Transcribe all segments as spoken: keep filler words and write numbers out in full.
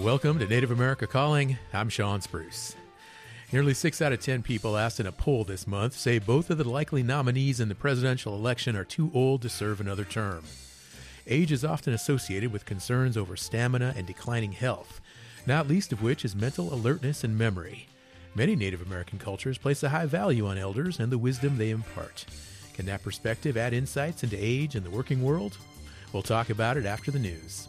Welcome to Native America Calling. I'm Sean Spruce. Nearly six out of ten people asked in a poll this month say both of the likely nominees in the presidential election are too old to serve another term. Age is often associated with concerns over stamina and declining health, not least of which is mental alertness and memory. Many Native American cultures place a high value on elders and the wisdom they impart. Can that perspective add insights into age and the working world? We'll talk about it after the news.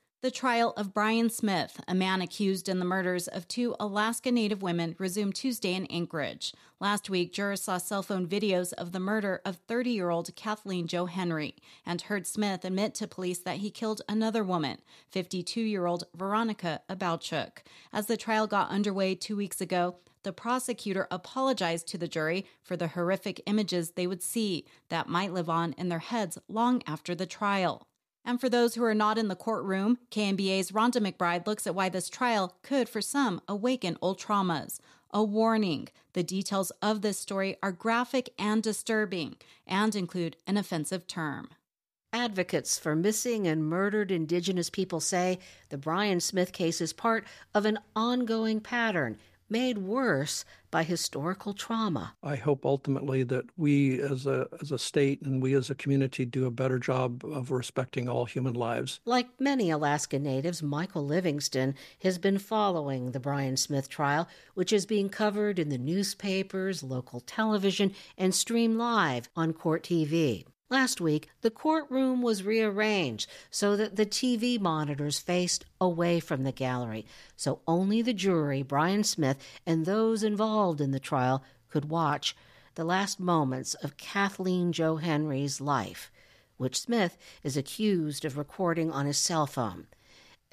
The trial of Brian Smith, a man accused in the murders of two Alaska Native women, resumed Tuesday in Anchorage. Last week, jurors saw cell phone videos of the murder of thirty-year-old Kathleen Jo Henry and heard Smith admit to police that he killed another woman, fifty-two-year-old Veronica Abouchuk. As the trial got underway two weeks ago, the prosecutor apologized to the jury for the horrific images they would see that might live on in their heads long after the trial. And for those who are not in the courtroom, K N B A's Rhonda McBride looks at why this trial could, for some, awaken old traumas. A warning, the details of this story are graphic and disturbing and include an offensive term. Advocates for missing and murdered Indigenous people say the Brian Smith case is part of an ongoing pattern made worse by historical trauma. I hope ultimately that we as a as a state and we as a community do a better job of respecting all human lives. Like many Alaska Natives, Michael Livingston has been following the Brian Smith trial, which is being covered in the newspapers, local television, and streamed live on Court T V. Last week, the courtroom was rearranged so that the T V monitors faced away from the gallery, so only the jury, Brian Smith, and those involved in the trial could watch the last moments of Kathleen Jo Henry's life, which Smith is accused of recording on his cell phone.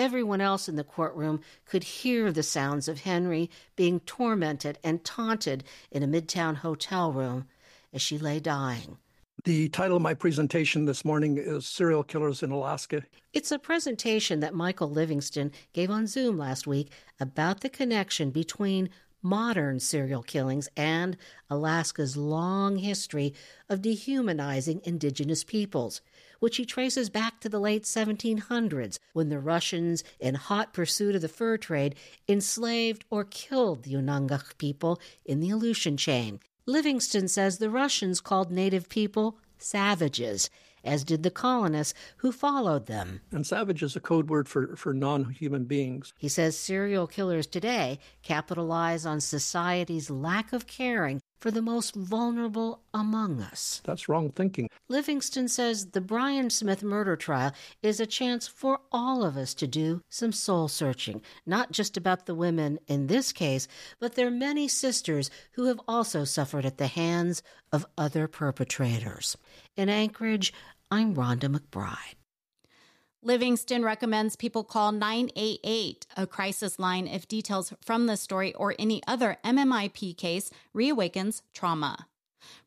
Everyone else in the courtroom could hear the sounds of Henry being tormented and taunted in a Midtown hotel room as she lay dying. The title of my presentation this morning is Serial Killers in Alaska. It's a presentation that Michael Livingston gave on Zoom last week about the connection between modern serial killings and Alaska's long history of dehumanizing Indigenous peoples, which he traces back to the late seventeen hundreds, when the Russians, in hot pursuit of the fur trade, enslaved or killed the Unangak people in the Aleutian chain. Livingston says the Russians called Native people savages, as did the colonists who followed them. And savage is a code word for, for non-human beings. He says serial killers today capitalize on society's lack of caring for the most vulnerable among us. That's wrong thinking. Livingston says the Brian Smith murder trial is a chance for all of us to do some soul-searching, not just about the women in this case, but their many sisters who have also suffered at the hands of other perpetrators. In Anchorage, I'm Rhonda McBride. Livingston recommends people call nine eight eight, a crisis line, if details from this story or any other M M I P case reawakens trauma.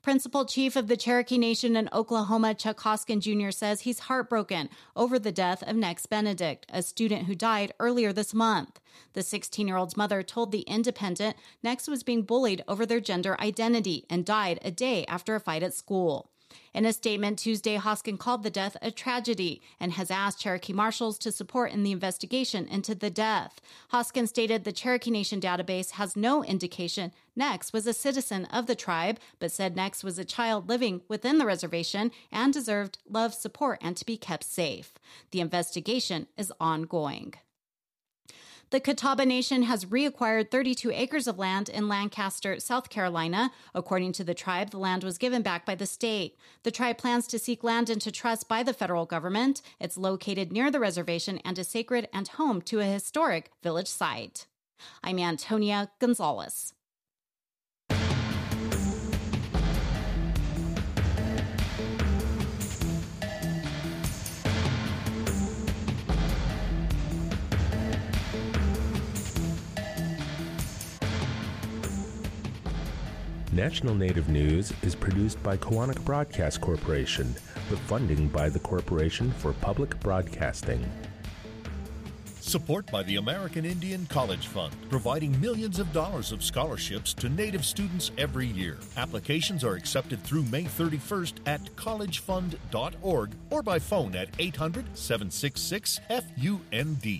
Principal Chief of the Cherokee Nation in Oklahoma, Chuck Hoskin Junior says he's heartbroken over the death of Nex Benedict, a student who died earlier this month. The sixteen-year-old's mother told The Independent Nex was being bullied over their gender identity and died a day after a fight at school. In a statement Tuesday, Hoskin called the death a tragedy and has asked Cherokee Marshals to support in the investigation into the death. Hoskin stated the Cherokee Nation database has no indication Nex was a citizen of the tribe, but said Nex was a child living within the reservation and deserved love, support, and to be kept safe. The investigation is ongoing. The Catawba Nation has reacquired thirty-two acres of land in Lancaster, South Carolina. According to the tribe, the land was given back by the state. The tribe plans to seek land into trust by the federal government. It's located near the reservation and is sacred and home to a historic village site. I'm Antonia Gonzalez. National Native News is produced by Koahnic Broadcast Corporation, with funding by the Corporation for Public Broadcasting. Support by the American Indian College Fund, providing millions of dollars of scholarships to Native students every year. Applications are accepted through May thirty-first at college fund dot org or by phone at eight hundred, seven six six, F U N D.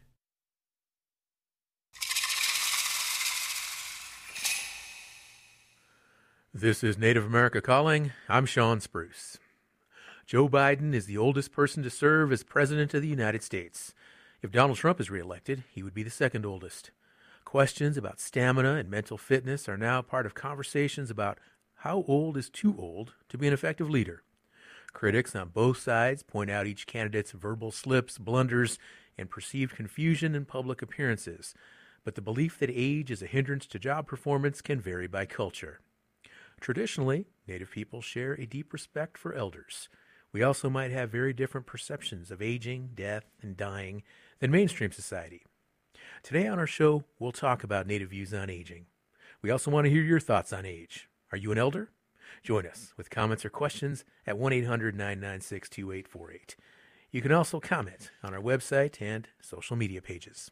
This is Native America Calling. I'm Sean Spruce. Joe Biden is the oldest person to serve as President of the United States. If Donald Trump is reelected, he would be the second oldest. Questions about stamina and mental fitness are now part of conversations about how old is too old to be an effective leader. Critics on both sides point out each candidate's verbal slips, blunders, and perceived confusion in public appearances. But the belief that age is a hindrance to job performance can vary by culture. Traditionally, Native people share a deep respect for elders. We also might have very different perceptions of aging, death, and dying than mainstream society. Today on our show, we'll talk about Native views on aging. We also want to hear your thoughts on age. Are you an elder? Join us with comments or questions at one eight hundred, nine nine six, two eight four eight. You can also comment on our website and social media pages.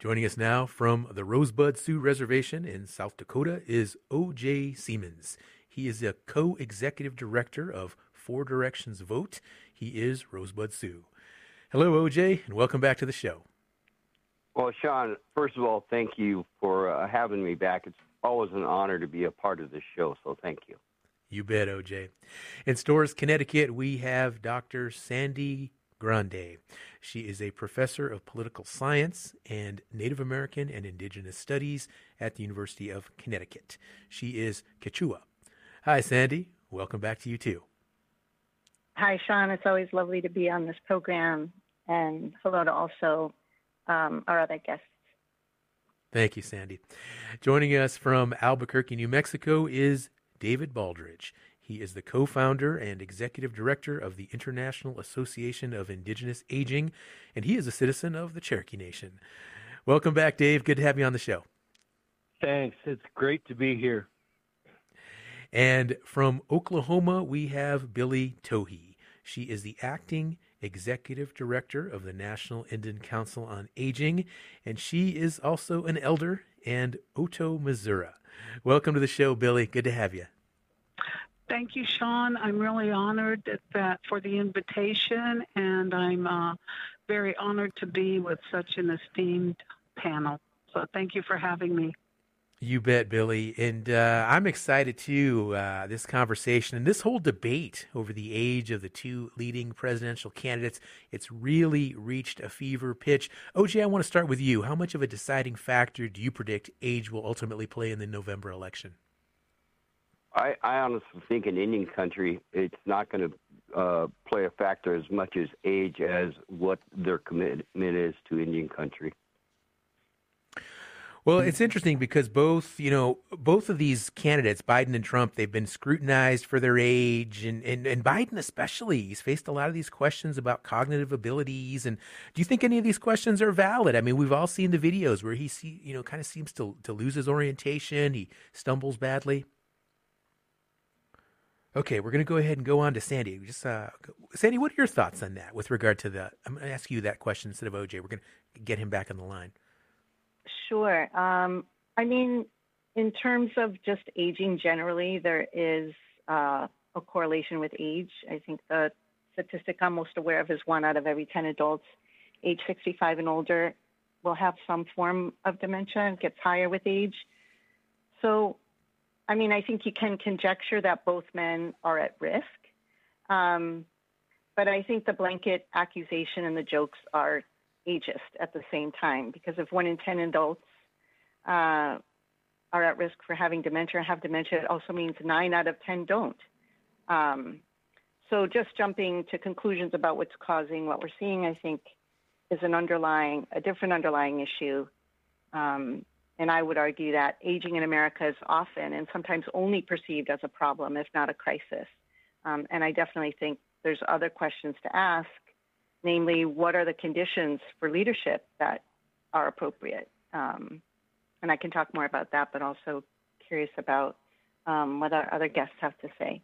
Joining us now from the Rosebud Sioux Reservation in South Dakota is O J. Semans. He is a co-executive director of Four Directions Vote. He is Rosebud Sioux. Hello, O J, and welcome back to the show. Well, Sean, first of all, thank you for uh, having me back. It's always an honor to be a part of this show, so thank you. You bet, O J. In Storrs, Connecticut, we have Doctor Sandy Grande. She is a professor of political science and Native American and Indigenous Studies at the University of Connecticut. She is Quechua. Hi, Sandy. Welcome back to you, too. Hi, Sean. It's always lovely to be on this program. And hello to also um, our other guests. Thank you, Sandy. Joining us from Albuquerque, New Mexico is David Baldridge. He is the co-founder and executive director of the International Association of Indigenous Aging, and he is a citizen of the Cherokee Nation. Welcome back, Dave. Good to have you on the show. Thanks. It's great to be here. And from Oklahoma, we have Billy Tohee. She is the acting executive director of the National Indian Council on Aging, and she is also an elder and Otoe-Missouria. Welcome to the show, Billy. Good to have you. Thank you, Sean. I'm really honored that, that for the invitation, and I'm uh, very honored to be with such an esteemed panel. So thank you for having me. You bet, Billy. And uh, I'm excited, too, uh, this conversation and this whole debate over the age of the two leading presidential candidates. It's really reached a fever pitch. O J, I want to start with you. How much of a deciding factor do you predict age will ultimately play in the November election? I, I honestly think in Indian country, it's not going to uh, play a factor as much as age as what their commitment is to Indian country. Well, it's interesting because both, you know, both of these candidates, Biden and Trump, they've been scrutinized for their age, and, and, and Biden especially, he's faced a lot of these questions about cognitive abilities. And do you think any of these questions are valid? I mean, we've all seen the videos where he, see, you know, kind of seems to to lose his orientation. He stumbles badly. Okay, we're going to go ahead and go on to Sandy. Just uh, Sandy, what are your thoughts on that with regard to the – I'm going to ask you that question instead of O J. We're going to get him back on the line. Sure. Um, I mean, in terms of just aging generally, there is uh, a correlation with age. I think the statistic I'm most aware of is one out of every ten adults age sixty-five and older will have some form of dementia and gets higher with age. So – I mean, I think you can conjecture that both men are at risk. Um, but I think the blanket accusation and the jokes are ageist at the same time, because if one in ten adults uh, are at risk for having dementia or have dementia, it also means nine out of ten don't. Um, So just jumping to conclusions about what's causing what we're seeing, I think, is an underlying, a different underlying issue. Um, and I would argue that aging in America is often and sometimes only perceived as a problem, if not a crisis. Um, and I definitely think there's other questions to ask, namely, what are the conditions for leadership that are appropriate? Um, and I can talk more about that, but also curious about um, what our other guests have to say.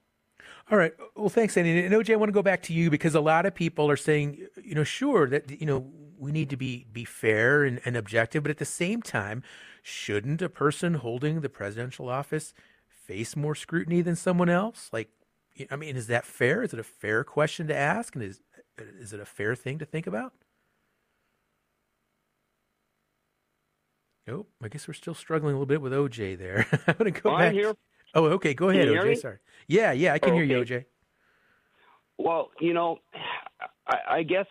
All right. Well, thanks, Sandy. And O J, I want to go back to you because a lot of people are saying, you know, sure, that, you know, we need to be be fair and, and objective. But at the same time, shouldn't a person holding the presidential office face more scrutiny than someone else? Like, I mean, is that fair? Is it a fair question to ask? And is is it a fair thing to think about? Nope. I guess we're still struggling a little bit with O J there. I'm going to go back. Here. Oh, okay. Go ahead, O J. Sorry. Yeah, yeah, I can oh, hear you, O J. Well, you know, I, I guess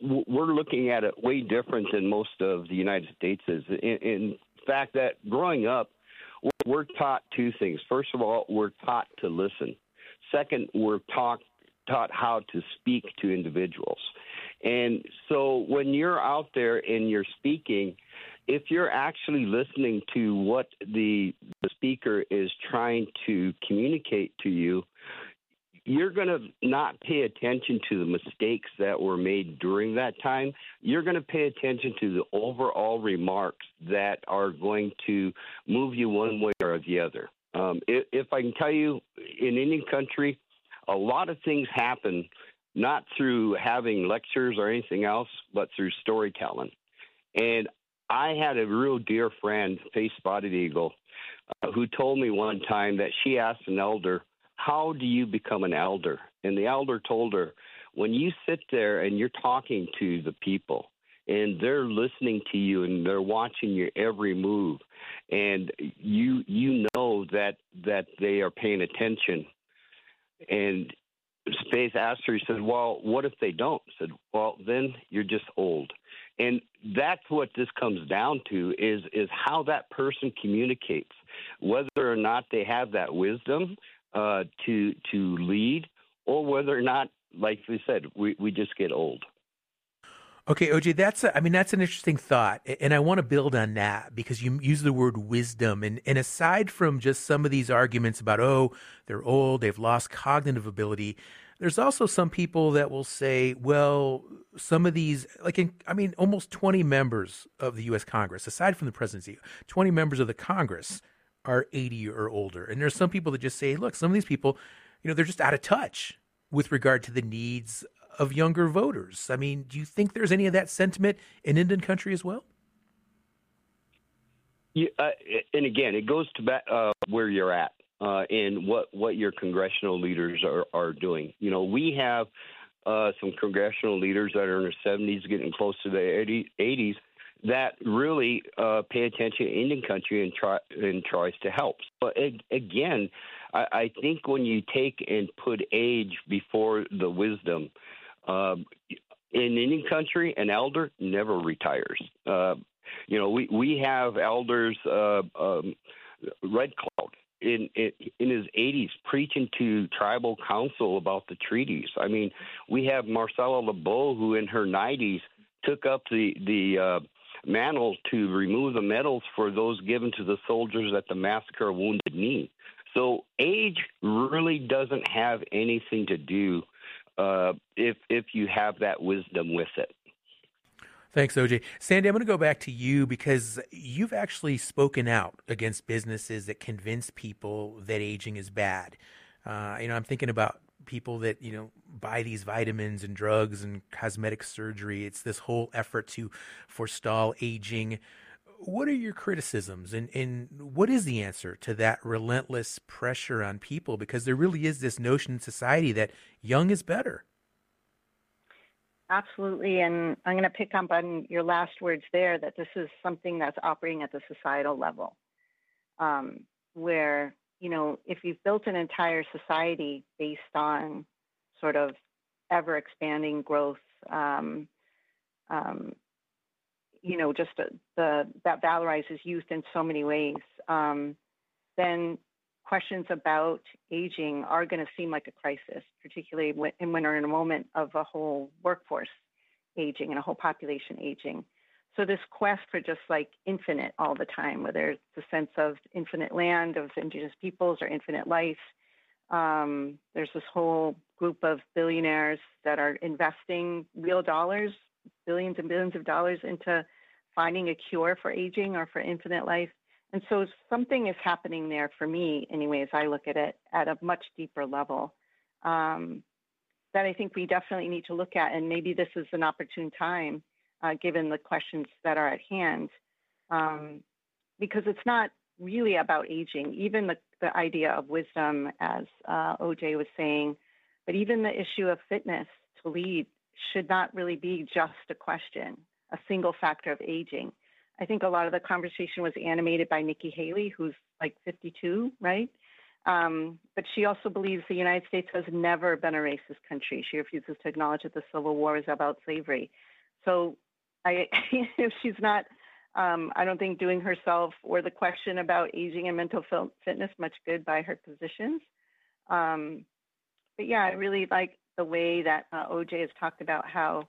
we're looking at it way different than most of the United States is. In, in fact, that growing up, we're taught two things. First of all, we're taught to listen. Second, we're taught taught how to speak to individuals. And so when you're out there and you're speaking, if you're actually listening to what the, the speaker is trying to communicate to you, you're going to not pay attention to the mistakes that were made during that time. You're going to pay attention to the overall remarks that are going to move you one way or the other. Um, if, if I can tell you, in Indian country, a lot of things happen not through having lectures or anything else, but through storytelling. And I had a real dear friend, Faith Spotted Eagle, uh, who told me one time that she asked an elder, how do you become an elder? And the elder told her, when you sit there and you're talking to the people and they're listening to you and they're watching your every move, and you you know that, that they are paying attention. And Faith asked her, he said, well, what if they don't? I said, well, then you're just old. And that's what this comes down to is, is how that person communicates, whether or not they have that wisdom uh, to to lead or whether or not, like we said, we, we just get old. Okay, O J, that's a, I mean, that's an interesting thought. And I want to build on that because you use the word wisdom. And, and aside from just some of these arguments about, oh, they're old, they've lost cognitive ability, there's also some people that will say, well, some of these, like, in, I mean, almost twenty members of the U S Congress, aside from the presidency, twenty members of the Congress are eighty or older. And there's some people that just say, look, some of these people, you know, they're just out of touch with regard to the needs of younger voters. I mean, do you think there's any of that sentiment in Indian country as well? Yeah, uh, and again, it goes to back, uh, where you're at. Uh, and what, what your congressional leaders are, are doing. You know, we have uh, some congressional leaders that are in their seventies, getting close to their eighties, that really uh, pay attention to Indian country and, try, and tries to help. But it, again, I, I think when you take and put age before the wisdom, um, in Indian country, an elder never retires. Uh, you know, we, we have elders, uh, um, Red Cloud, In, in in his eighties, preaching to tribal council about the treaties. I mean, we have Marcella LeBeau, who in her nineties took up the the uh, mantle to remove the medals for those given to the soldiers at the massacre of Wounded Knee. So age really doesn't have anything to do uh, if if you have that wisdom with it. Thanks, O J. Sandy, I'm going to go back to you because you've actually spoken out against businesses that convince people that aging is bad. Uh, you know, I'm thinking about people that, you know, buy these vitamins and drugs and cosmetic surgery. It's this whole effort to forestall aging. What are your criticisms and, and what is the answer to that relentless pressure on people? Because there really is this notion in society that young is better. Absolutely, and I'm going to pick up on your last words there, that this is something that's operating at the societal level, um, where, you know, if you've built an entire society based on sort of ever-expanding growth, um, um, you know, just the, the that valorizes youth in so many ways, um, then questions about aging are going to seem like a crisis, particularly when, when we're in a moment of a whole workforce aging and a whole population aging. So this quest for just like infinite all the time, whether it's the sense of infinite land of indigenous peoples or infinite life, um, there's this whole group of billionaires that are investing real dollars, billions and billions of dollars into finding a cure for aging or for infinite life. And so something is happening there for me, anyway, as I look at it at a much deeper level um, that I think we definitely need to look at. And maybe this is an opportune time, uh, given the questions that are at hand, um, because it's not really about aging, even the, the idea of wisdom, as uh, O J was saying, but even the issue of fitness to lead should not really be just a question, a single factor of aging. I think a lot of the conversation was animated by Nikki Haley, who's like fifty-two, right? Um, but she also believes the United States has never been a racist country. She refuses to acknowledge that the Civil War is about slavery. So I, if she's not, um, I don't think doing herself or the question about aging and mental fitness much good by her positions. Um, but yeah, I really like the way that uh, O J has talked about how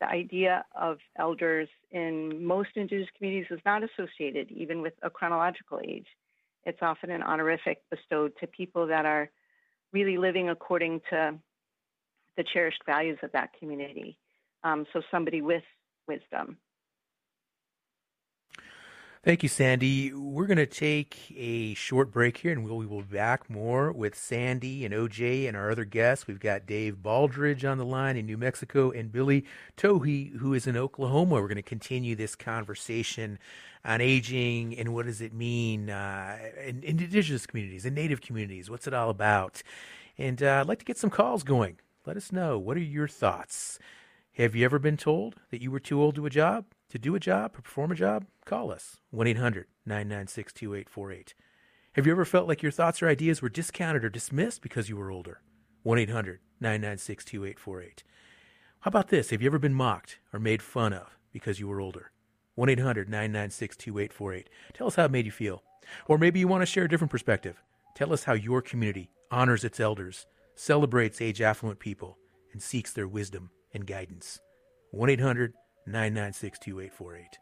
the idea of elders in most indigenous communities is not associated even with a chronological age. It's often an honorific bestowed to people that are really living according to the cherished values of that community. Um, so somebody with wisdom. Thank you, Sandy. We're going to take a short break here, and we'll, we will be back more with Sandy and O J and our other guests. We've got Dave Baldridge on the line in New Mexico and Billy Tohee, who is in Oklahoma. We're going to continue this conversation on aging and what does it mean uh, in, in indigenous communities, in native communities. What's it all about? And uh, I'd like to get some calls going. Let us know. What are your thoughts? Have you ever been told that you were too old to a job? To do a job or perform a job, call us, one eight hundred nine nine six two eight four eight. Have you ever felt like your thoughts or ideas were discounted or dismissed because you were older? one eight hundred nine nine six two eight four eight. How about this? Have you ever been mocked or made fun of because you were older? one eight hundred nine nine six two eight four eight. Tell us how it made you feel. Or maybe you want to share a different perspective. Tell us how your community honors its elders, celebrates age-affluent people, and seeks their wisdom and guidance. one eight hundred nine nine six two eight four eight.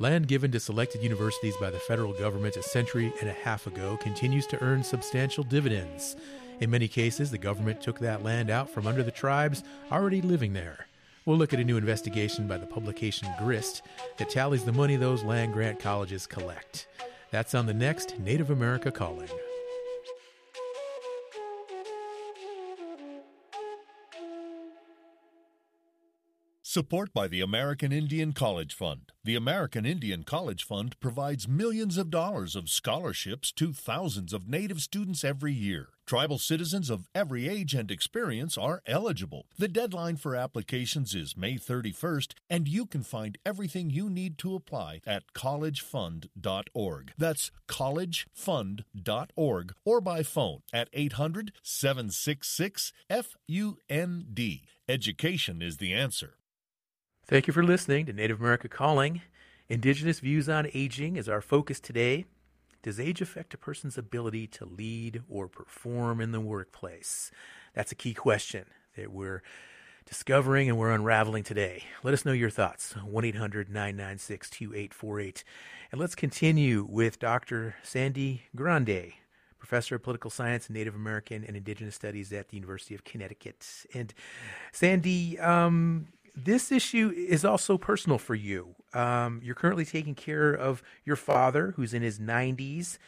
Land given to selected universities by the federal government a century and a half ago continues to earn substantial dividends. In many cases, the government took that land out from under the tribes already living there. We'll look at a new investigation by the publication Grist that tallies the money those land-grant colleges collect. That's on the next Native America Calling. Support by the American Indian College Fund. The American Indian College Fund provides millions of dollars of scholarships to thousands of Native students every year. Tribal citizens of every age and experience are eligible. The deadline for applications is May thirty-first, and you can find everything you need to apply at college fund dot org. That's college fund dot org or by phone at eight hundred seven six six F U N D. Education is the answer. Thank you for listening to Native America Calling. Indigenous views on aging is our focus today. Does age affect a person's ability to lead or perform in the workplace? That's a key question that we're discovering and we're unraveling today. Let us know your thoughts, one eight hundred nine nine six two eight four eight. And let's continue with Doctor Sandy Grande, Professor of Political Science and Native American and Indigenous Studies at the University of Connecticut. And Sandy, um... this issue is also personal for you. Um, you're currently taking care of your father, who's in his nineties.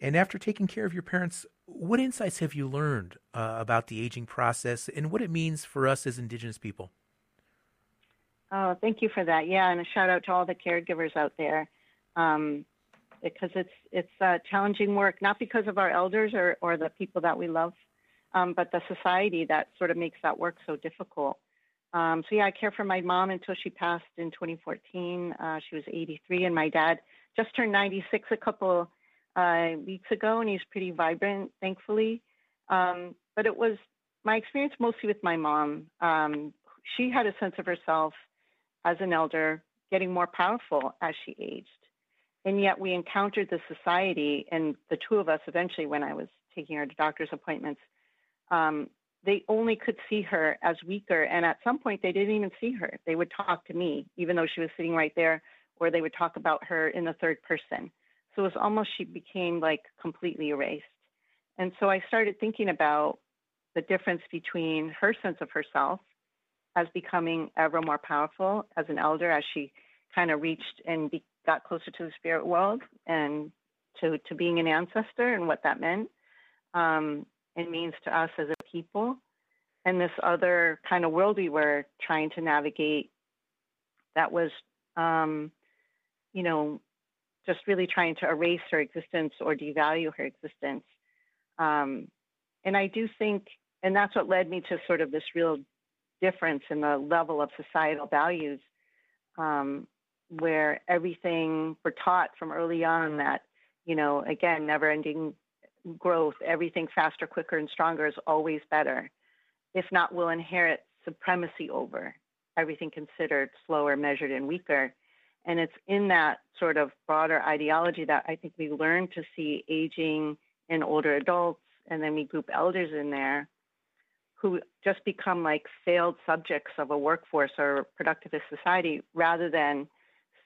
And after taking care of your parents, what insights have you learned uh, about the aging process and what it means for us as Indigenous people? Oh, thank you for that. Yeah, and a shout out to all the caregivers out there, um, because it's it's uh, challenging work, not because of our elders or, or the people that we love, um, but the society that sort of makes that work so difficult. Um, so, yeah, I cared for my mom until she passed in twenty fourteen. Uh, she was eighty-three, and my dad just turned ninety-six a couple uh, weeks ago, and he's pretty vibrant, thankfully. Um, but it was my experience mostly with my mom. Um, she had a sense of herself as an elder getting more powerful as she aged. And yet we encountered the society, and the two of us eventually, when I was taking her to doctor's appointments, um, they only could see her as weaker. And at some point, they didn't even see her. They would talk to me, even though she was sitting right there, or they would talk about her in the third person. So it was almost she became like completely erased. And so I started thinking about the difference between her sense of herself as becoming ever more powerful as an elder, as she kind of reached and be, got closer to the spirit world and to, to being an ancestor, and what that meant um, and means to us as a people. And this other kind of world we were trying to navigate that was, um, you know, just really trying to erase her existence or devalue her existence. Um, and I do think, and that's what led me to sort of this real difference in the level of societal values, um, where everything we're taught from early on that, you know, again, never ending growth, everything faster, quicker, and stronger is always better. If not, we'll inherit supremacy over everything considered slower, measured, and weaker. And it's in that sort of broader ideology that I think we learn to see aging and older adults, and then we group elders in there, who just become like failed subjects of a workforce or productivist society, rather than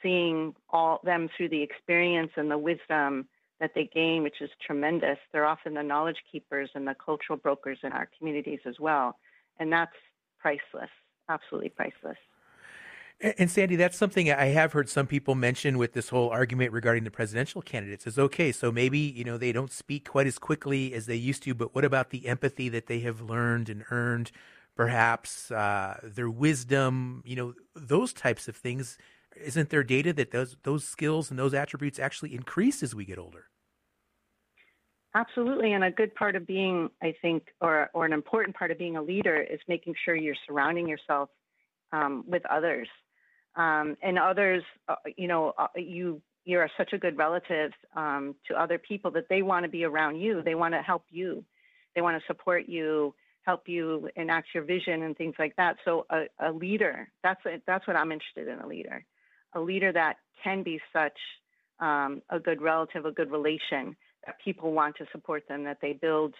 seeing all them through the experience and the wisdom that they gain, which is tremendous. They're often the knowledge keepers and the cultural brokers in our communities as well. And that's priceless, absolutely priceless. And Sandy, that's something I have heard some people mention with this whole argument regarding the presidential candidates is, okay, so maybe, you know, they don't speak quite as quickly as they used to, but what about the empathy that they have learned and earned, perhaps uh, their wisdom, you know, those types of things? Isn't there data that those, those skills and those attributes actually increase as we get older? Absolutely. And a good part of being, I think, or, or an important part of being a leader is making sure you're surrounding yourself um, with others. Um, and others, uh, you know, uh, you you are such a good relative um, to other people that they want to be around you. They want to help you. They want to support you, help you enact your vision and things like that. So a, a leader, that's a, that's what I'm interested in, a leader. A leader that can be such um, a good relative, a good relation, that people want to support them, that they build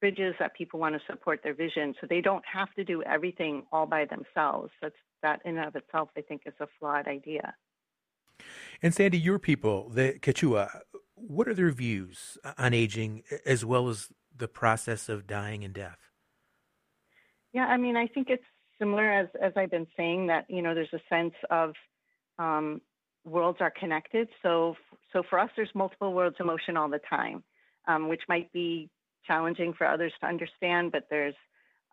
bridges, that people want to support their vision. So they don't have to do everything all by themselves. That's That in and of itself, I think, is a flawed idea. And Sandy, your people, the Quechua, what are their views on aging as well as the process of dying and death? Yeah, I mean, I think it's similar, as, as I've been saying, that, you know, there's a sense of um, worlds are connected. So, so for us, there's multiple worlds of motion all the time, um, which might be challenging for others to understand, but there's...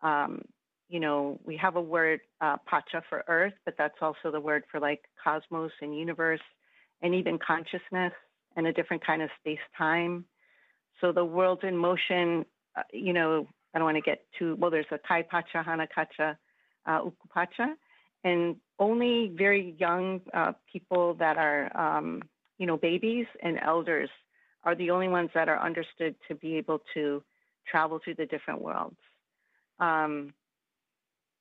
Um, You know, we have a word, uh, pacha, for earth, but that's also the word for like cosmos and universe and even consciousness and a different kind of space-time. So the world in motion, uh, you know, I don't want to get too, well, there's a Kai pacha, Hana kacha, uh, Uku pacha, and only very young uh, people that are, um, you know, babies and elders are the only ones that are understood to be able to travel through the different worlds. Um,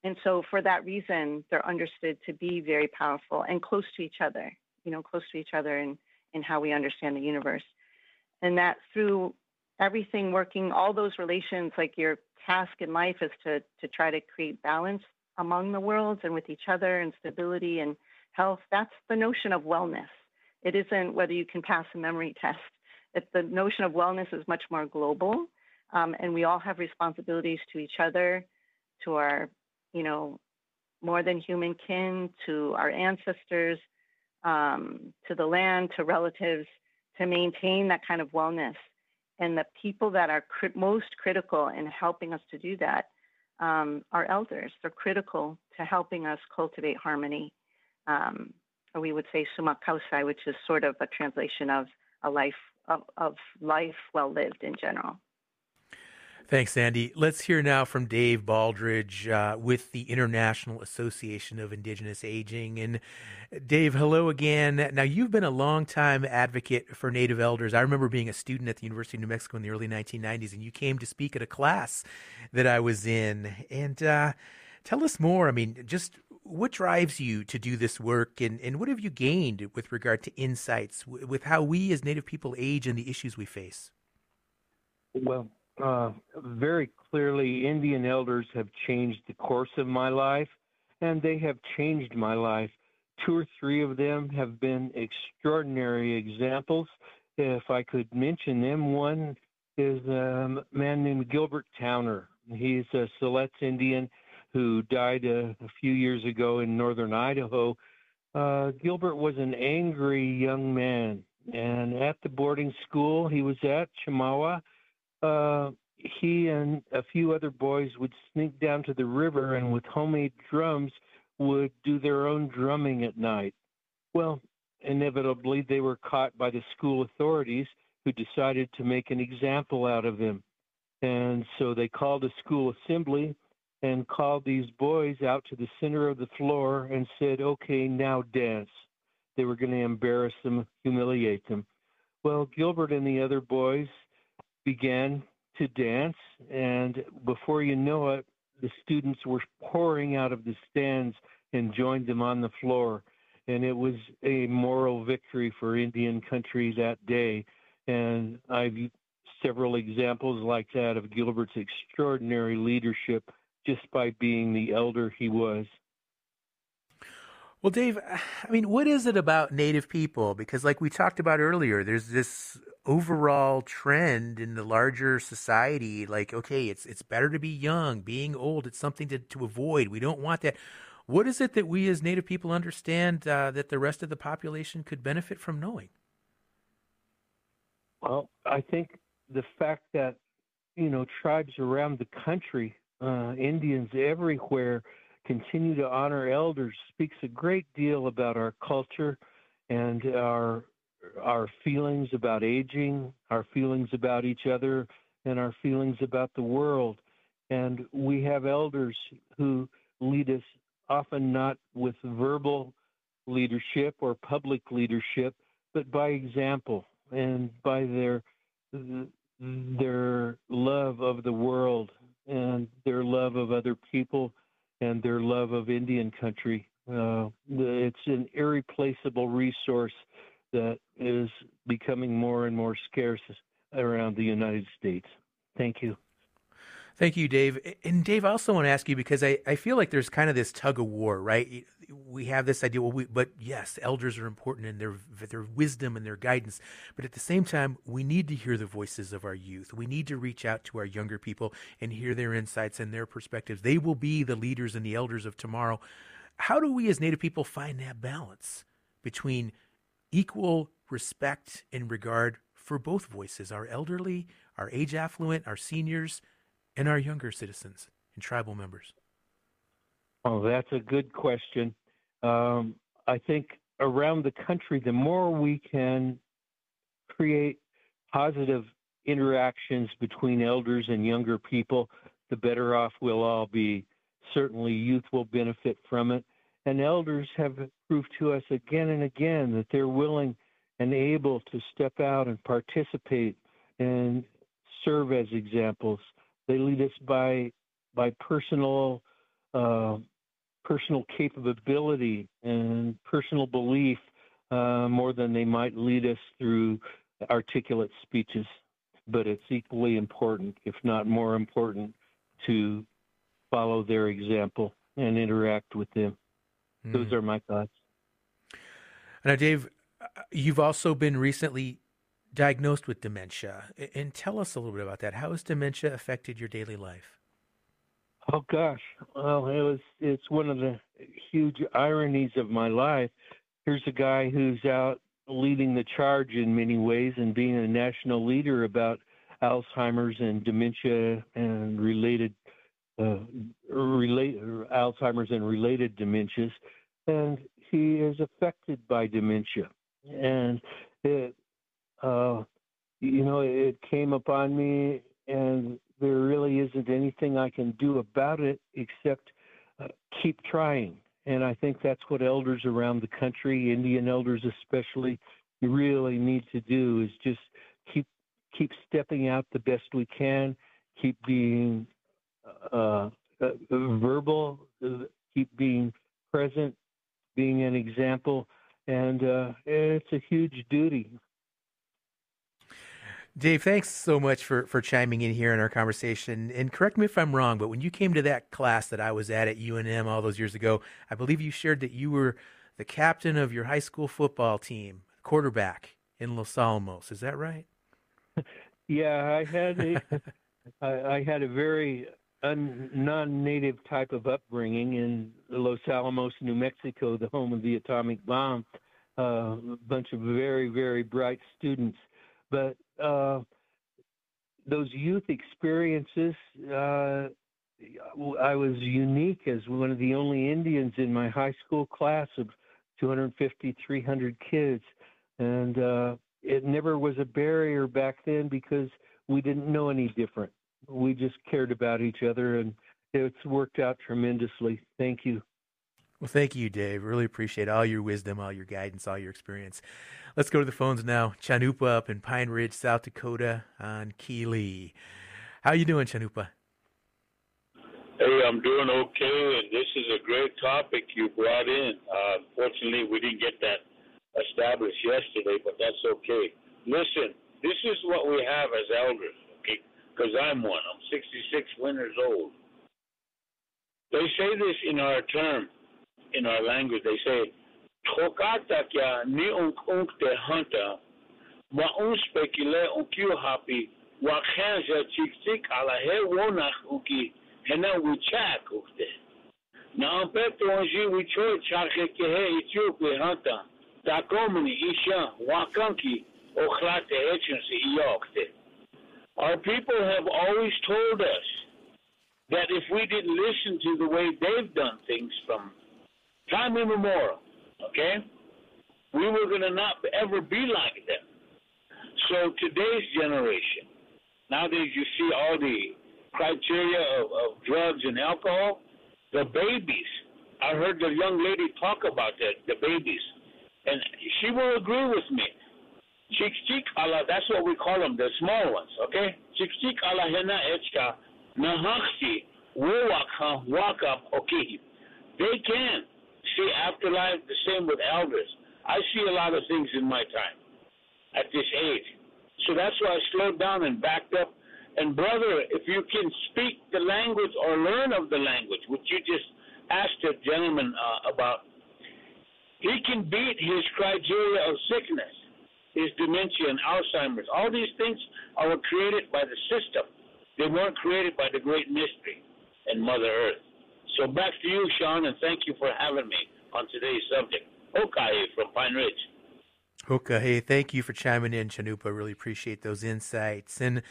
And so for that reason, they're understood to be very powerful and close to each other, you know, close to each other in, in how we understand the universe. And that through everything working, all those relations, like your task in life is to, to try to create balance among the worlds and with each other and stability and health. That's the notion of wellness. It isn't whether you can pass a memory test. It, the notion of wellness is much more global, um, and we all have responsibilities to each other, to our you know, more than human kin, to our ancestors, um, to the land, to relatives, to maintain that kind of wellness. And the people that are cri- most critical in helping us to do that um, are elders. They're critical to helping us cultivate harmony. Um, or we would say suma kausai, which is sort of a translation of a life of, of life well lived in general. Thanks, Andy. Let's hear now from Dave Baldridge uh, with the International Association of Indigenous Aging. And Dave, hello again. Now, you've been a longtime advocate for Native elders. I remember being a student at the University of New Mexico in the early nineteen nineties, and you came to speak at a class that I was in. And uh, tell us more. I mean, just what drives you to do this work, and, and what have you gained with regard to insights w- with how we as Native people age and the issues we face? Well, Uh, very clearly, Indian elders have changed the course of my life, and they have changed my life. Two or three of them have been extraordinary examples. If I could mention them, one is a man named Gilbert Towner. He's a Siletz Indian who died a, a few years ago in northern Idaho. Uh, Gilbert was an angry young man, and at the boarding school he was at, Chimawa, Uh, he and a few other boys would sneak down to the river and with homemade drums would do their own drumming at night. Well, inevitably, they were caught by the school authorities who decided to make an example out of them. And so they called a school assembly and called these boys out to the center of the floor and said, "Okay, now dance." They were going to embarrass them, humiliate them. Well, Gilbert and the other boys began to dance, and before you know it, the students were pouring out of the stands and joined them on the floor. And it was a moral victory for Indian country that day. And I've several examples like that of Gilbert's extraordinary leadership just by being the elder he was. Well, Dave, I mean, what is it about Native people? Because like we talked about earlier, there's this overall trend in the larger society, like, okay, it's it's better to be young, being old, it's something to, to avoid. We don't want that. What is it that we as Native people understand uh, that the rest of the population could benefit from knowing? Well, I think the fact that, you know, tribes around the country, uh, Indians everywhere, continue to honor elders speaks a great deal about our culture and our our feelings about aging, our feelings about each other, and our feelings about the world. And we have elders who lead us, often not with verbal leadership or public leadership, but by example and by their their love of the world and their love of other people and their love of Indian country. Uh, it's an irreplaceable resource that is becoming more and more scarce around the United States. Thank you. Thank you, Dave. And Dave, I also want to ask you, because I, I feel like there's kind of this tug of war, right? We have this idea, well, we, but yes, elders are important in their their wisdom and their guidance. But at the same time, we need to hear the voices of our youth. We need to reach out to our younger people and hear their insights and their perspectives. They will be the leaders and the elders of tomorrow. How do we as Native people find that balance between equal respect and regard for both voices, our elderly, our age affluent, our seniors, and our younger citizens and tribal members? Oh, that's a good question. Um, I think around the country, the more we can create positive interactions between elders and younger people, the better off we'll all be. Certainly youth will benefit from it. And elders have proved to us again and again that they're willing and able to step out and participate and serve as examples. They lead us by by personal uh, personal capability and personal belief uh, more than they might lead us through articulate speeches. But it's equally important, if not more important, to follow their example and interact with them. Mm. Those are my thoughts. Now, Dave, you've also been recently diagnosed with dementia. And tell us a little bit about that. How has dementia affected your daily life? Oh, gosh. Well, it was, it's one of the huge ironies of my life. Here's a guy who's out leading the charge in many ways and being a national leader about Alzheimer's and dementia and related uh, relate, Alzheimer's and related dementias. And he is affected by dementia. And it, Uh, you know, it came upon me, and there really isn't anything I can do about it except uh, keep trying. And I think that's what elders around the country, Indian elders especially, really need to do, is just keep keep stepping out the best we can, keep being uh, uh, verbal, uh, keep being present, being an example, and uh, it's a huge duty. Dave, thanks so much for, for chiming in here in our conversation. And correct me if I'm wrong, but when you came to that class that I was at at U N M all those years ago, I believe you shared that you were the captain of your high school football team, quarterback in Los Alamos. Is that right? Yeah, I had a, I, I had a very un, non-native type of upbringing in Los Alamos, New Mexico, the home of the atomic bomb. Uh, a bunch of very, very bright students. But uh, those youth experiences, uh, I was unique as one of the only Indians in my high school class of two hundred fifty, three hundred kids. And uh, it never was a barrier back then because we didn't know any different. We just cared about each other, and it's worked out tremendously. Thank you. Well, thank you, Dave. Really appreciate all your wisdom, all your guidance, all your experience. Let's go to the phones now. Chanupa up in Pine Ridge, South Dakota on Keeley. How you doing, Chanupa? Hey, I'm doing okay, and this is a great topic you brought in. Uh, unfortunately, we didn't get that established yesterday, but that's okay. Listen, this is what we have as elders, okay, because I'm one. I'm sixty-six winters old. They say this in our term. In our language, they say, our people have always told us that if we didn't listen to the way they've done things from time immemorial, okay? We were going to not ever be like them. So today's generation, nowadays you see all the criteria of, of drugs and alcohol, the babies. I heard the young lady talk about that, the babies. And she will agree with me. Chik chik ala, that's what we call them, the small ones, okay? Chik chik ala hena echka nahaksi wowakha wakam okehip. They can see afterlife, the same with elders. I see a lot of things in my time at this age. So that's why I slowed down and backed up. And, brother, if you can speak the language or learn of the language, which you just asked a gentleman uh, about, he can beat his criteria of sickness, his dementia and Alzheimer's. All these things are created by the system. They weren't created by the great mystery and Mother Earth. So back to you, Sean, and thank you for having me on today's subject. Hokahe from Pine Ridge. Hokahe, thank you for chiming in, Chanupa. Really appreciate those insights. And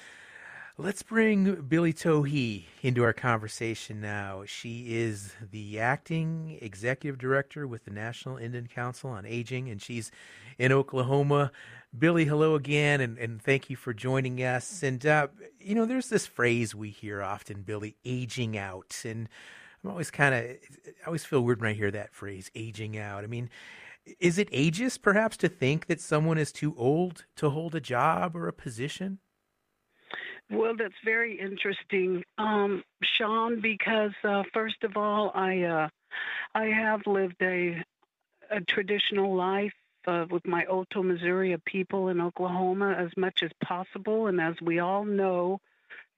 let's bring Billy Tohee into our conversation now. She is the acting executive director with the National Indian Council on Aging, and she's in Oklahoma. Billy, hello again, and, and thank you for joining us. And, uh, you know, there's this phrase we hear often, Billy, aging out. And I'm always kind of, I always feel weird when I hear that phrase, aging out. I mean, is it ageist perhaps to think that someone is too old to hold a job or a position? Well, that's very interesting, um, Sean, because uh, first of all, I uh, I have lived a, a traditional life uh, with my Otoe-Missouria people in Oklahoma as much as possible. And as we all know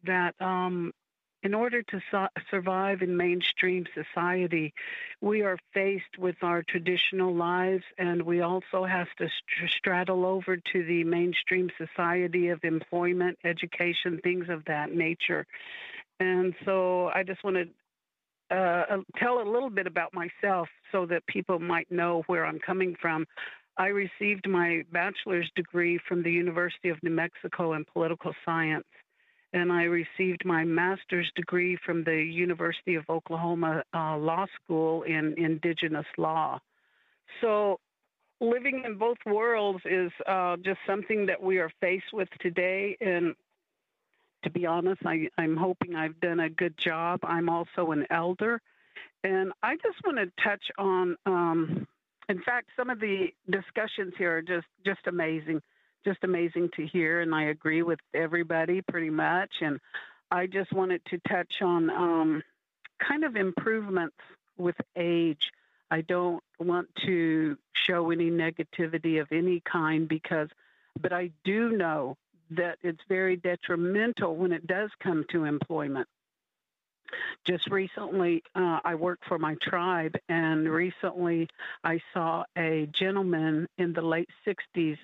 that um in order to so- survive in mainstream society, we are faced with our traditional lives, and we also have to st- straddle over to the mainstream society of employment, education, things of that nature. And so I just want to uh, tell a little bit about myself so that people might know where I'm coming from. I received my bachelor's degree from the University of New Mexico in political science. And I received my master's degree from the University of Oklahoma uh, Law School in Indigenous Law. So living in both worlds is uh, just something that we are faced with today. And To be honest, I, I'm hoping I've done a good job. I'm also an elder. And I just want to touch on, um, in fact, some of the discussions here are just, just amazing, just amazing to hear. And I agree with everybody pretty much. And I just wanted to touch on um, kind of improvements with age. I don't want to show any negativity of any kind because, but I do know that it's very detrimental when it does come to employment. Just recently, uh, I worked for my tribe, and recently I saw a gentleman in the late sixties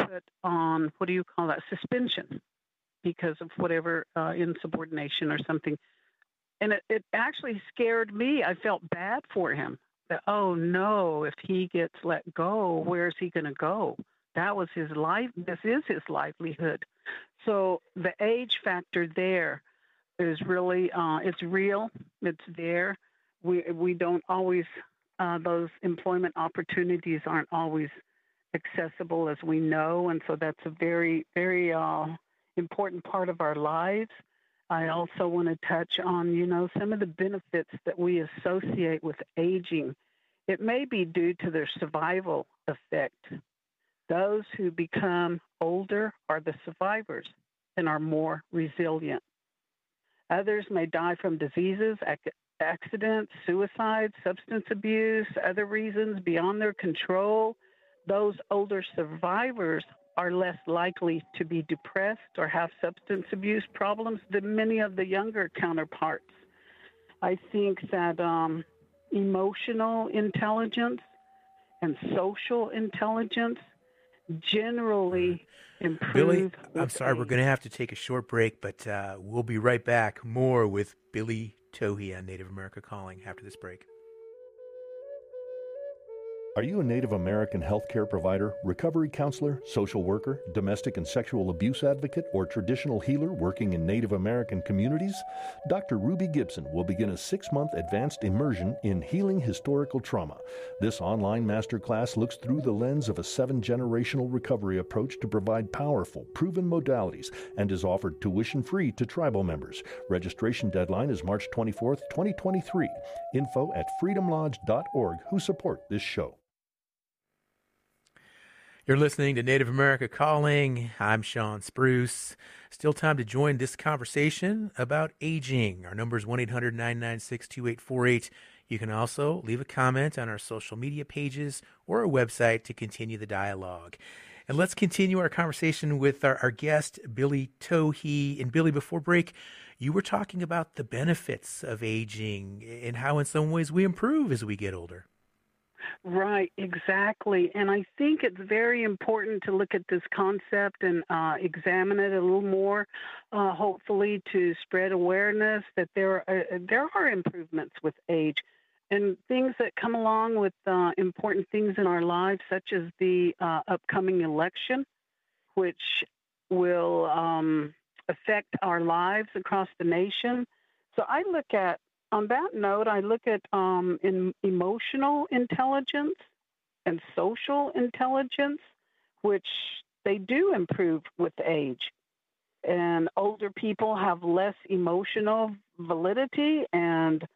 put on, what do you call that, suspension because of whatever uh, insubordination or something. And it, it actually scared me. I felt bad for him. That, oh, no, if he gets let go, where's he going to go? That was his life. This is his livelihood. So the age factor there is really, uh, it's real. It's there. We we don't always, uh, those employment opportunities aren't always accessible, as we know. And so that's a very, very uh, important part of our lives. I also want to touch on, you know, some of the benefits that we associate with aging. It may be due to their survival effect. Those who become older are the survivors and are more resilient. Others may die from diseases, accidents, suicide, substance abuse, other reasons beyond their control. Those older survivors are less likely to be depressed or have substance abuse problems than many of the younger counterparts. I think that um, emotional intelligence and social intelligence generally improve. Billy, I'm sorry, age. We're going to have to take a short break, but uh, we'll be right back. More with Billy Tohee on Native America Calling after this break. Are you a Native American healthcare provider, recovery counselor, social worker, domestic and sexual abuse advocate, or traditional healer working in Native American communities? Doctor Ruby Gibson will begin a six-month advanced immersion in healing historical trauma. This online masterclass looks through the lens of a seven-generational recovery approach to provide powerful, proven modalities and is offered tuition-free to tribal members. Registration deadline is March twenty-fourth, twenty twenty-three. Info at freedom lodge dot org, who support this show. You're listening to Native America Calling. I'm Sean Spruce. Still time to join this conversation about aging. Our number is one eight hundred nine nine six two eight four eight. You can also leave a comment on our social media pages or our website to continue the dialogue. And let's continue our conversation with our, our guest, Billy Tohee. And Billy, before break, you were talking about the benefits of aging and how in some ways we improve as we get older. Right, exactly. And I think it's very important to look at this concept and uh, examine it a little more, uh, hopefully to spread awareness that there are, uh, there are improvements with age and things that come along with uh, important things in our lives, such as the uh, upcoming election, which will um, affect our lives across the nation. So I look at On that note, I look at um, in emotional intelligence and social intelligence, which they do improve with age. And older people have less emotional validity and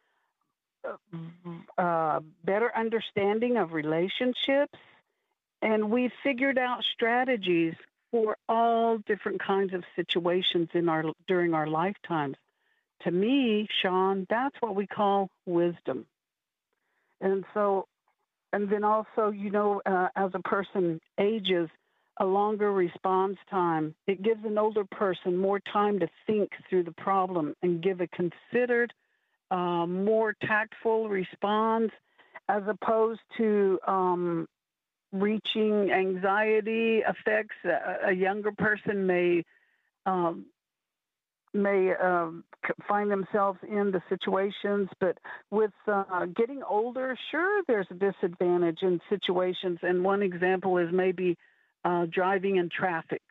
uh, better understanding of relationships. And we figured out strategies for all different kinds of situations in our during our lifetimes. To me, Sean, that's what we call wisdom. And so, and then also, you know, uh, as a person ages, a longer response time, it gives an older person more time to think through the problem and give a considered, uh, more tactful response as opposed to um, reaching anxiety effects. A, a younger person may... Um, may uh, find themselves in the situations, but with uh, getting older, sure, there's a disadvantage in situations. And one example is maybe uh, driving in traffic.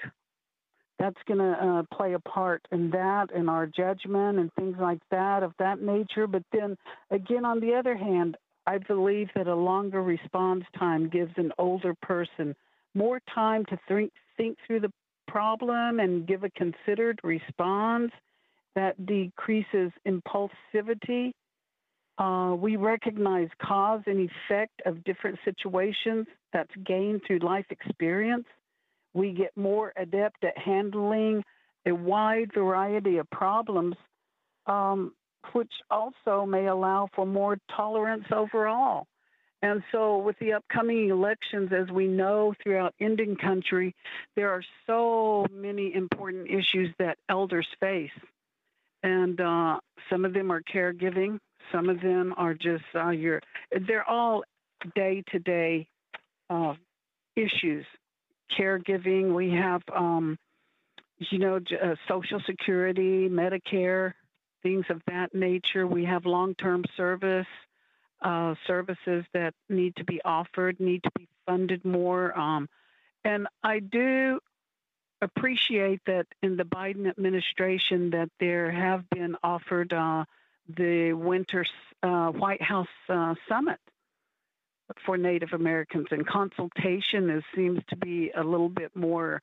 That's going to uh, play a part in that and our judgment and things like that of that nature. But then again, on the other hand, I believe that a longer response time gives an older person more time to think, think through the problem and give a considered response that decreases impulsivity. Uh, we recognize cause and effect of different situations that's gained through life experience. We get more adept at handling a wide variety of problems, um, which also may allow for more tolerance overall. And so with the upcoming elections, as we know throughout Indian country, there are so many important issues that elders face. And uh, some of them are caregiving. Some of them are just uh, your, they're all day-to-day uh, issues. Caregiving, we have, um, you know, uh, Social Security, Medicare, things of that nature. We have long-term service, uh, services that need to be offered, need to be funded more. Um, and I do appreciate that in the Biden administration that there have been offered uh, the winter uh, White House uh, summit for Native Americans, and consultation is, seems to be a little bit more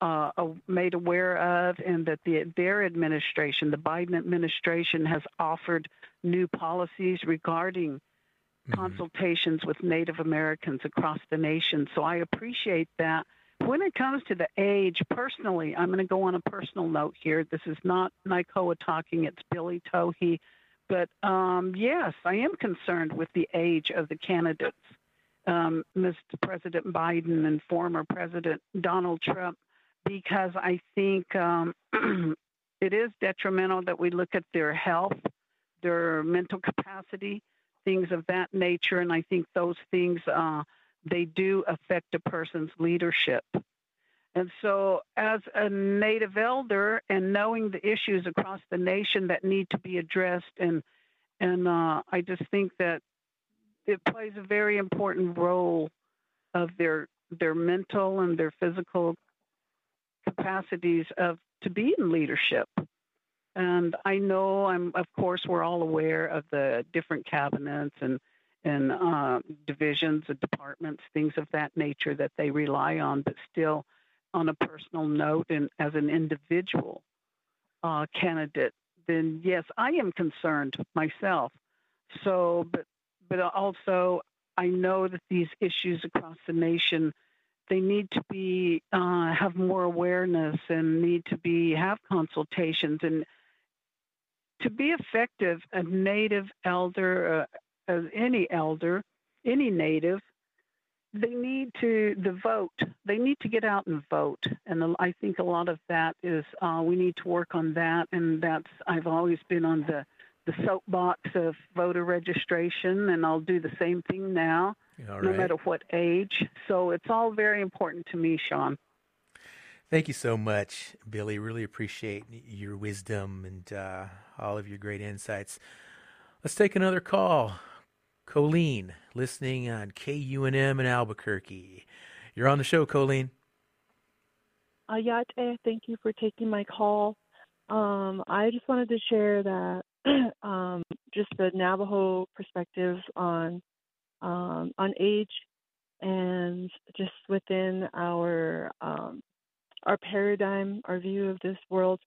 uh, made aware of, and that the, their administration, the Biden administration, has offered new policies regarding mm-hmm. consultations with Native Americans across the nation. So I appreciate that. When it comes to the age, personally, I'm going to go on a personal note here. This is not Nikoa talking. It's Billy Tohee. But, um, yes, I am concerned with the age of the candidates. Um, Mister President Biden and former President Donald Trump, because I think um, it is detrimental that we look at their health, their mental capacity, things of that nature. And I think those things uh, they do affect a person's leadership. And so as a Native elder and knowing the issues across the nation that need to be addressed, and and uh, I just think that it plays a very important role of their their mental and their physical capacities of to be in leadership. And I know, I'm of course, we're all aware of the different cabinets and and uh, divisions and departments, things of that nature that they rely on, but still, on a personal note and as an individual uh, candidate, then yes, I am concerned myself. So, but but also I know that these issues across the nation, they need to be uh, have more awareness and need to be have consultations, and to be effective, a Native elder, uh, as any elder, any Native. They need to the vote. They need to get out and vote, and I think a lot of that is uh, we need to work on that. And that's I've always been on the the soapbox of voter registration, and I'll do the same thing now, all no right. matter what age. So it's all very important to me, Sean. Thank you so much, Billy. Really appreciate your wisdom and uh, all of your great insights. Let's take another call. Colleen, listening on K U N M in Albuquerque. You're on the show, Colleen. Uh, yeah, thank you for taking my call. Um, I just wanted to share that um, just the Navajo perspective on um, on age, and just within our um, our paradigm, our view of this world,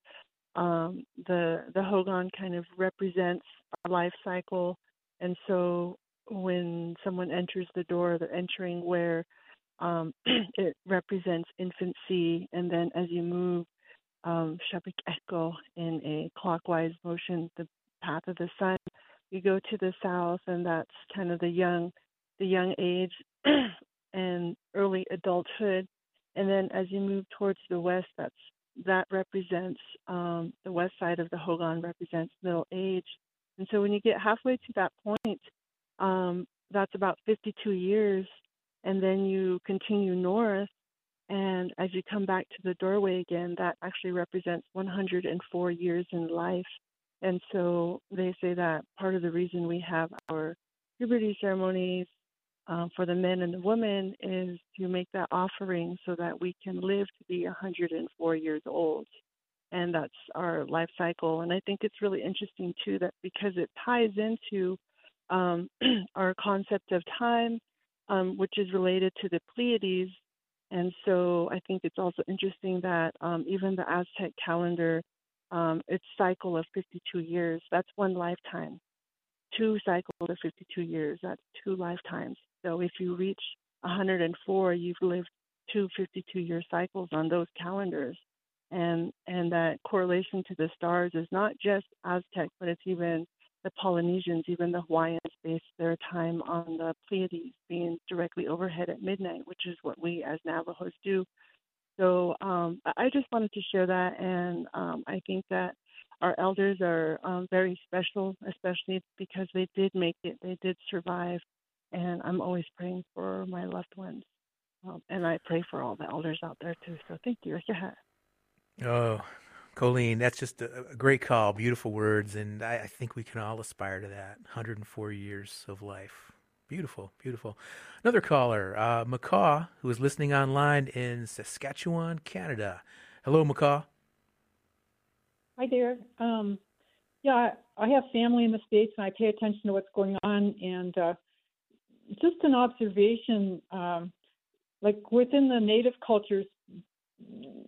um, the the Hogan kind of represents our life cycle, and so. When someone enters the door, they're entering where um, it represents infancy, and then as you move um, Shapik Echo in a clockwise motion, the path of the sun, you go to the south, and that's kind of the young, the young age and early adulthood. And then as you move towards the west, that's that represents um, the west side of the Hogan represents middle age. And so when you get halfway to that point. Um, that's about fifty-two years, and then you continue north, and as you come back to the doorway again, that actually represents one hundred four years in life. And so they say that part of the reason we have our puberty ceremonies uh, for the men and the women is to make that offering so that we can live to be one hundred four years old. And that's our life cycle. And I think it's really interesting, too, that because it ties into Um, our concept of time, um, which is related to the Pleiades, And so I think it's also interesting that um, even the Aztec calendar, um, its cycle of fifty-two years, that's one lifetime. Two cycles of fifty-two years, that's two lifetimes. So if you reach one hundred four, you've lived two fifty-two-year cycles on those calendars. And and that correlation to the stars is not just Aztec, but it's even the Polynesians, even the Hawaiians base their time on the Pleiades being directly overhead at midnight, which is what we as Navajos do. So um, I just wanted to share that, and um, I think that our elders are um, very special, especially because they did make it, they did survive, and I'm always praying for my loved ones. Um, and I pray for all the elders out there, too. So thank you. Oh, Colleen, that's just a great call. Beautiful words. And I, I think we can all aspire to that. one hundred four years of life. Beautiful, beautiful. Another caller, uh, Macaw, who is listening online in Saskatchewan, Canada. Hello, Macaw. Hi there. Um, yeah, I have family in the States, and I pay attention to what's going on. And uh, just an observation, um, like within the Native cultures,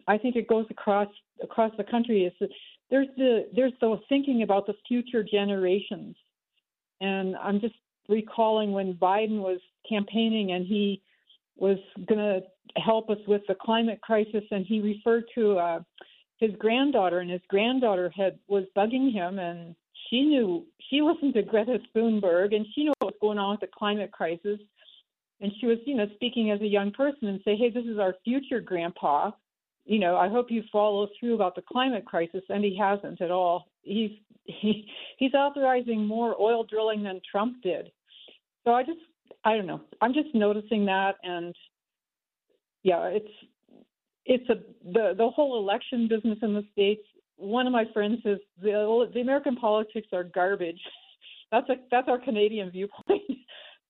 I think it goes across across the country. Is that there's the there's the thinking about the future generations, and I'm just recalling when Biden was campaigning and he was going to help us with the climate crisis, and he referred to uh, his granddaughter, and his granddaughter had was bugging him, and she knew she listened to Greta Thunberg, and she knew what was going on with the climate crisis. And she was, you know, speaking as a young person and say, hey, this is our future, Grandpa. You know, I hope you follow through about the climate crisis. And he hasn't at all. He's he, he's authorizing more oil drilling than Trump did. So I just, I don't know. I'm just noticing that. And, yeah, it's it's a the, the whole election business in the States. One of my friends says the, the American politics are garbage. That's a that's our Canadian viewpoint.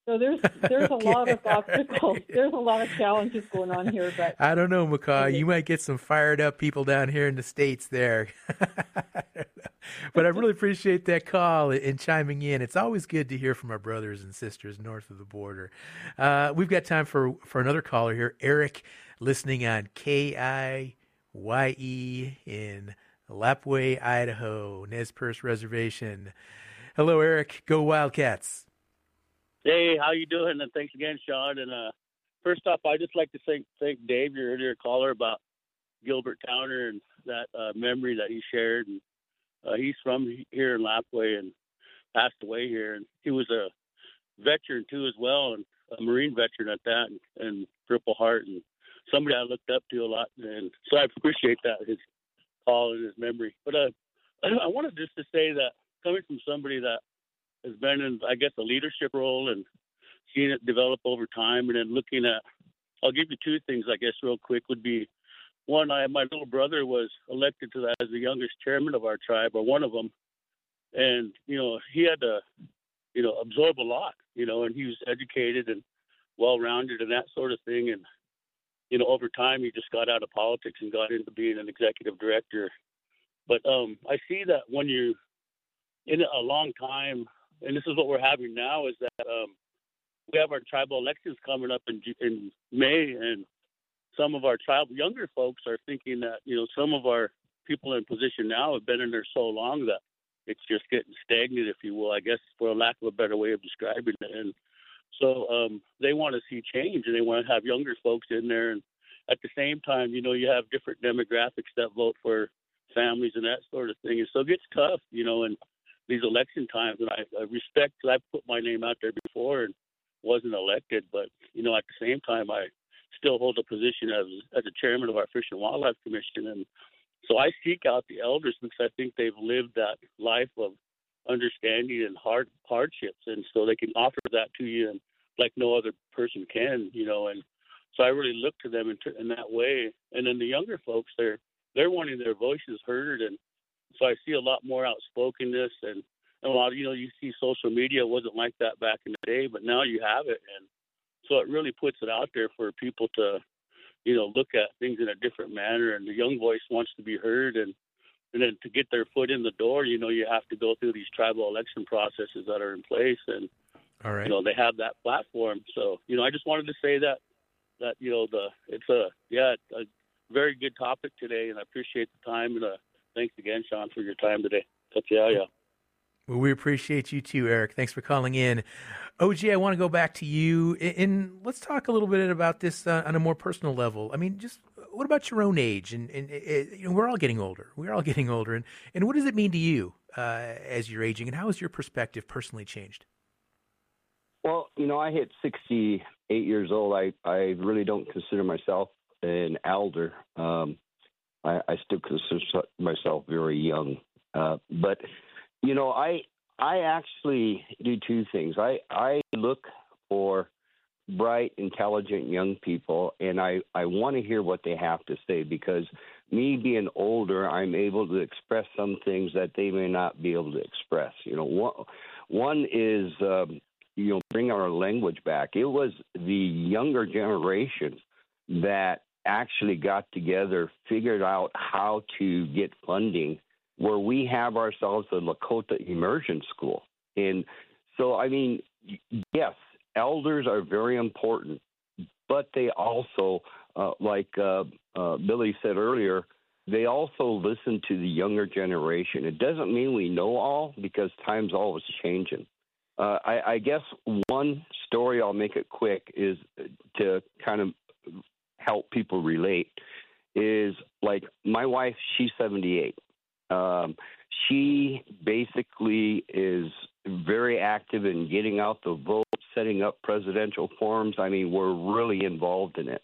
So there's there's okay. a lot of obstacles. Right. There's a lot of challenges going on here. But I don't know, Macaw. You might get some fired up people down here in the States there. But I really appreciate that call and chiming in. It's always good to hear from our brothers and sisters north of the border. Uh, we've got time for, for another caller here. Eric, listening on K I Y E in Lapway, Idaho, Nez Perce Reservation. Hello, Eric. Go Wildcats. Hey, how you doing? And thanks again, Sean. And uh, first off, I'd just like to thank, thank Dave, your earlier caller, about Gilbert Towner and that uh, memory that he shared. And uh, he's from here in Lapway and passed away here. And he was a veteran, too, as well, and a Marine veteran at that, and, and Purple Heart, and somebody I looked up to a lot. And so I appreciate that, his call and his memory. But uh, I wanted just to say that coming from somebody that has been in, I guess, a leadership role and seeing it develop over time. And then looking at, I'll give you two things, I guess, real quick would be, one, I my little brother was elected to that as the youngest chairman of our tribe, or one of them. And, you know, he had to, you know, absorb a lot, you know, and he was educated and well-rounded and that sort of thing. And, you know, over time, he just got out of politics and got into being an executive director. But um, I see that when you're in a long time, and this is what we're having now, is that um, we have our tribal elections coming up in, in May, and some of our tribal younger folks are thinking that, you know, some of our people in position now have been in there so long that it's just getting stagnant, if you will, I guess, for lack of a better way of describing it. And so um, they want to see change, and they want to have younger folks in there. And at the same time, you know, you have different demographics that vote for families and that sort of thing. And so it gets tough, you know, and these election times, and I, I respect, because I put my name out there before and wasn't elected, but, you know, at the same time, I still hold a position as as the chairman of our Fish and Wildlife Commission, and so I seek out the elders because I think they've lived that life of understanding and hard hardships, and so they can offer that to you and like no other person can, you know, and so I really look to them in, in that way, and then the younger folks, they're, they're wanting their voices heard, and so I see a lot more outspokenness, and, and a lot of, you know, you see social media wasn't like that back in the day, but now you have it. And so it really puts it out there for people to, you know, look at things in a different manner. And the young voice wants to be heard. And, and then to get their foot in the door, you know, you have to go through these tribal election processes that are in place. And, All right. you know, they have that platform. So, you know, I just wanted to say that that, you know, the it's a, yeah, a very good topic today, and I appreciate the time. And uh, thanks again, Sean, for your time today. Yeah, yeah. Well, we appreciate you too, Eric. Thanks for calling in. O J, I want to go back to you, and let's talk a little bit about this uh, on a more personal level. I mean, just what about your own age? And, and, and you know, we're all getting older. We're all getting older. And, and what does it mean to you uh, as you're aging, and how has your perspective personally changed? Well, you know, I hit sixty-eight years old. I, I really don't consider myself an elder. Um, I, I still consider myself very young. Uh, but, you know, I I actually do two things. I, I look for bright, intelligent young people, and I, I want to hear what they have to say, because me being older, I'm able to express some things that they may not be able to express. You know, one, one is, um, you know, bring our language back. It was the younger generation that actually got together, figured out how to get funding, where we have ourselves a Lakota immersion school. And so, I mean, yes, elders are very important, but they also, uh, like uh, uh, Billy said earlier, they also listen to the younger generation. It doesn't mean we know all, because time's always changing. Uh, I, I guess one story, I'll make it quick, is to kind of help people relate, is like my wife, she's seventy-eight. Um, she basically is very active in getting out the vote, setting up presidential forums. I mean, we're really involved in it.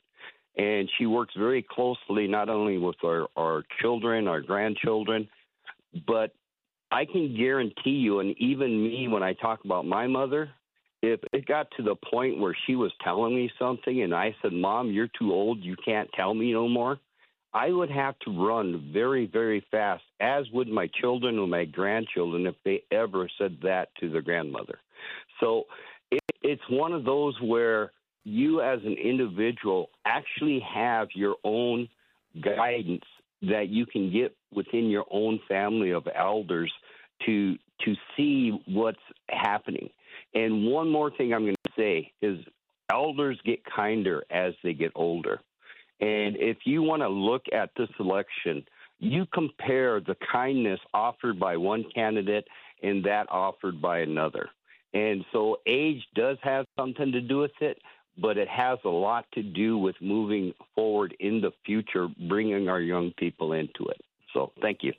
And she works very closely, not only with our, our children, our grandchildren, but I can guarantee you, and even me, when I talk about my mother, if it got to the point where she was telling me something and I said, Mom, you're too old, you can't tell me no more, I would have to run very, very fast, as would my children or my grandchildren if they ever said that to their grandmother. So it, it's one of those where you as an individual actually have your own guidance that you can get within your own family of elders to to see what's happening. And one more thing I'm going to say is elders get kinder as they get older. And if you want to look at this election, you compare the kindness offered by one candidate and that offered by another. And so age does have something to do with it, but it has a lot to do with moving forward in the future, bringing our young people into it. So thank you.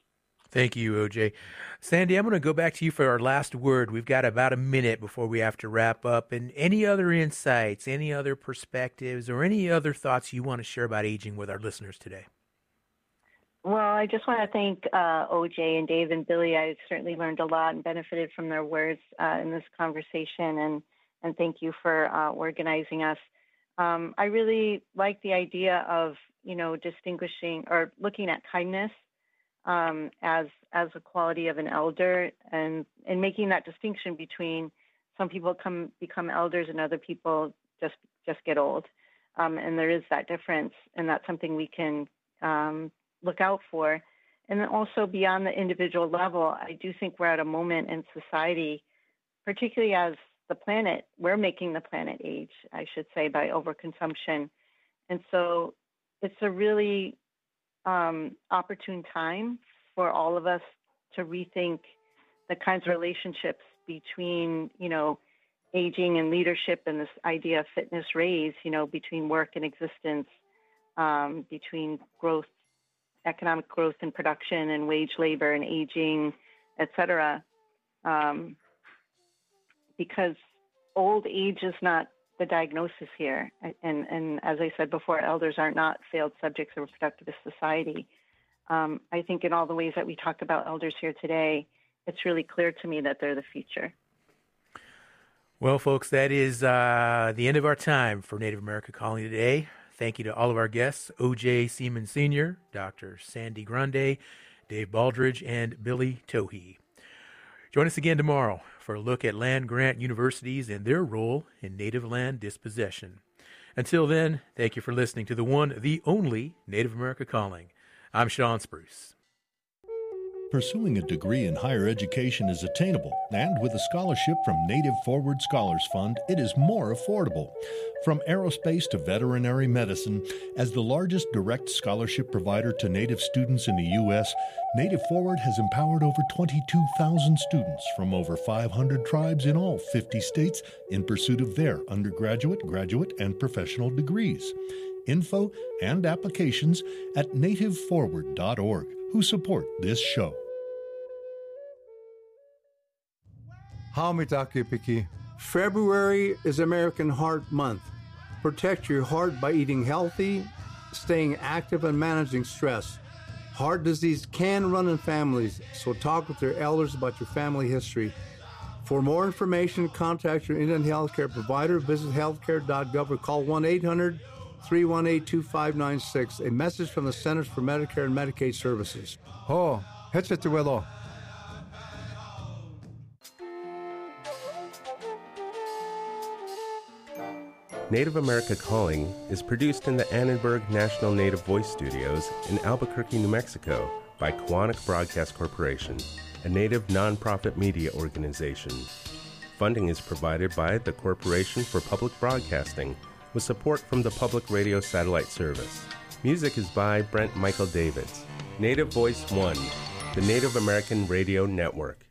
Thank you, O J. Sandy, I'm going to go back to you for our last word. We've got about a minute before we have to wrap up. And any other insights, any other perspectives, or any other thoughts you want to share about aging with our listeners today? Well, I just want to thank uh, O J and Dave and Billy. I certainly learned a lot and benefited from their words uh, in this conversation. And, and thank you for uh, organizing us. Um, I really like the idea of, you know, distinguishing or looking at kindness Um, as as a quality of an elder, and, and making that distinction between some people come become elders and other people just just get old. Um, and there is that difference, and that's something we can um, look out for. And then also beyond the individual level, I do think we're at a moment in society, particularly as the planet, we're making the planet age, I should say, by overconsumption. And so it's a really Um, opportune time for all of us to rethink the kinds of relationships between, you know, aging and leadership, and this idea of fitness raise, you know, between work and existence, um, between growth, economic growth and production, and wage labor and aging, et cetera. Um, because old age is not the diagnosis here, and, and as I said before, elders are not failed subjects of a productivist society. Um, I think in all the ways that we talked about elders here today, it's really clear to me that they're the future. Well, folks, that is uh, the end of our time for Native America Calling today. Thank you to all of our guests, O J. Semans Senior, Doctor Sandy Grande, Dave Baldridge, and Billy Tohee. Join us again tomorrow for a look at land-grant universities and their role in native land dispossession. Until then, thank you for listening to the one, the only Native America Calling. I'm Sean Spruce. Pursuing a degree in higher education is attainable, and with a scholarship from Native Forward Scholars Fund, it is more affordable. From aerospace to veterinary medicine, as the largest direct scholarship provider to Native students in the U S, Native Forward has empowered over twenty-two thousand students from over five hundred tribes in all fifty states in pursuit of their undergraduate, graduate, and professional degrees. Info and applications at native forward dot org, who support this show. Haumitakipiki. February is American Heart Month. Protect your heart by eating healthy, staying active, and managing stress. Heart disease can run in families, so talk with your elders about your family history. For more information, contact your Indian healthcare provider, visit healthcare dot gov or call one eight hundred, three one eight, two five nine six. A message from the Centers for Medicare and Medicaid Services. Oh, Hechetuelo. Native America Calling is produced in the Annenberg National Native Voice Studios in Albuquerque, New Mexico by Koahnic Broadcast Corporation, a Native nonprofit media organization. Funding is provided by the Corporation for Public Broadcasting, with support from the Public Radio Satellite Service. Music is by Brent Michael Davids. Native Voice One, the Native American Radio Network.